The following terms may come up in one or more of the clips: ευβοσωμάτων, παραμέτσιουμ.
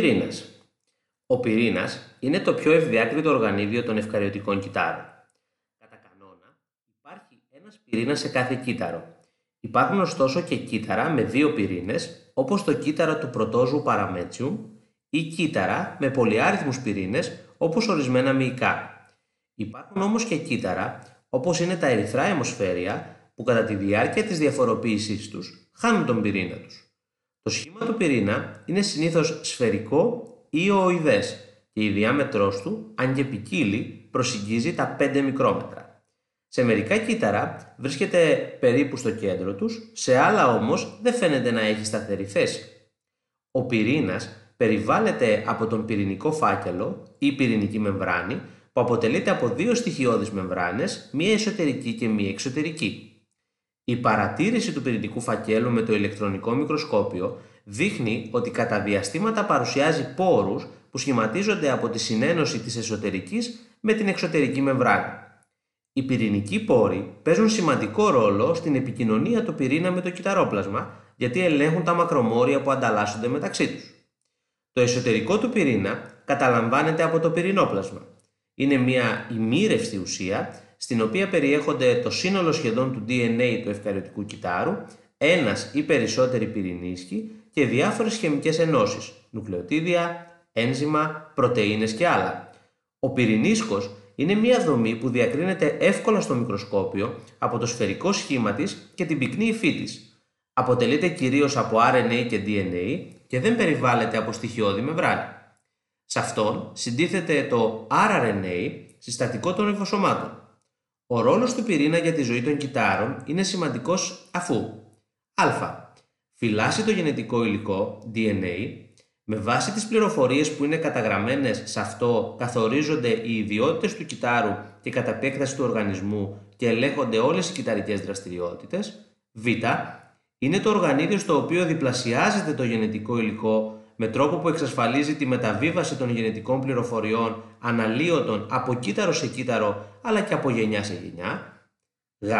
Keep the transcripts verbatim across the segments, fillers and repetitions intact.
Πυρήνας. Ο πυρήνας είναι το πιο ευδιάκριτο οργανίδιο των ευκαριωτικών κυτάρων. Κατά κανόνα, υπάρχει ένας πυρήνας σε κάθε κύτταρο. Υπάρχουν ωστόσο και κύτταρα με δύο πυρήνες, όπως το κύτταρο του πρωτόζωου παραμέτσιουμ, ή κύτταρα με πολυάριθμους πυρήνες, όπως ορισμένα μυϊκά. Υπάρχουν όμως και κύτταρα, όπως είναι τα ερυθρά αιμοσφαίρια, που κατά τη διάρκεια της διαφοροποίησής τους χάνουν τον πυρήνα τους. Το σχήμα του πυρήνα είναι συνήθως σφαιρικό ή οοειδές και η διάμετρός του, αν και ποικίλει, προσεγγίζει τα πέντε μικρόμετρα. Σε μερικά κύτταρα βρίσκεται περίπου στο κέντρο τους, σε άλλα όμως δεν φαίνεται να έχει σταθερή θέση. Ο πυρήνας περιβάλλεται από τον πυρηνικό φάκελο ή πυρηνική μεμβράνη, που αποτελείται από δύο στοιχειώδεις μεμβράνες, μία εσωτερική και μία εξωτερική. Η παρατήρηση του πυρηνικού φακέλου με το ηλεκτρονικό μικροσκόπιο δείχνει ότι κατά διαστήματα παρουσιάζει πόρους που σχηματίζονται από τη συνένωση της εσωτερικής με την εξωτερική μεμβράνη. Οι πυρηνικοί πόροι παίζουν σημαντικό ρόλο στην επικοινωνία του πυρήνα με το κυτταρόπλασμα, γιατί ελέγχουν τα μακρομόρια που ανταλλάσσονται μεταξύ τους. Το εσωτερικό του πυρήνα καταλαμβάνεται από το πυρηνόπλασμα. Είναι μια ημίρευστη ουσία, στην οποία περιέχονται το σύνολο σχεδόν του ντι εν έι του ευκαριωτικού κυτάρου, ένας ή περισσότεροι πυρηνίσκοι και διάφορες χημικές ενώσεις, νουκλεοτίδια, ένζημα, πρωτεΐνες και άλλα. Ο πυρηνίσκος είναι μια δομή που διακρίνεται εύκολα στο μικροσκόπιο από το σφαιρικό σχήμα της και την πυκνή υφή της. Αποτελείται κυρίως από αρ εν έι και ντι εν έι και δεν περιβάλλεται από στοιχειώδη μεμβράνη. Σε αυτόν συντίθεται το αρ αρ εν έι, συστατικό των ευβοσωμάτων. Ο ρόλος του πυρήνα για τη ζωή των κυτάρων είναι σημαντικός αφού α. Φυλάσσει το γενετικό υλικό ντι εν έι. Με βάση τις πληροφορίες που είναι καταγραμμένες σε αυτό καθορίζονται οι ιδιότητες του κυτάρου και κατ' επέκταση του οργανισμού και ελέγχονται όλες οι κυταρικές δραστηριότητες. Β. Είναι το οργανίδιο στο οποίο διπλασιάζεται το γενετικό υλικό με τρόπο που εξασφαλίζει τη μεταβίβαση των γενετικών πληροφοριών αναλύωτων από κύτταρο σε κύτταρο αλλά και από γενιά σε γενιά. Γ.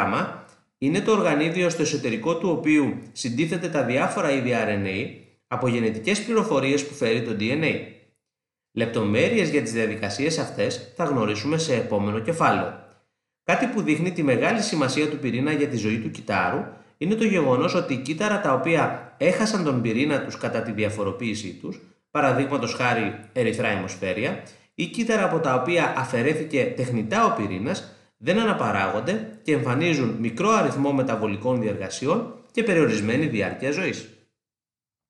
Είναι το οργανίδιο στο εσωτερικό του οποίου συντίθεται τα διάφορα είδη αρ εν έι από γενετικές πληροφορίες που φέρει το ντι εν έι. Λεπτομέρειες για τις διαδικασίες αυτές θα γνωρίσουμε σε επόμενο κεφάλαιο. Κάτι που δείχνει τη μεγάλη σημασία του πυρήνα για τη ζωή του κυτάρου είναι το γεγονός ότι οι κύτταρα τα οποία έχασαν τον πυρήνα τους κατά τη διαφοροποίησή τους, παραδείγματος χάρη ερυθρά αιμοσφαίρια, ή κύτταρα από τα οποία αφαιρέθηκε τεχνητά ο πυρήνας, δεν αναπαράγονται και εμφανίζουν μικρό αριθμό μεταβολικών διεργασιών και περιορισμένη διάρκεια ζωής.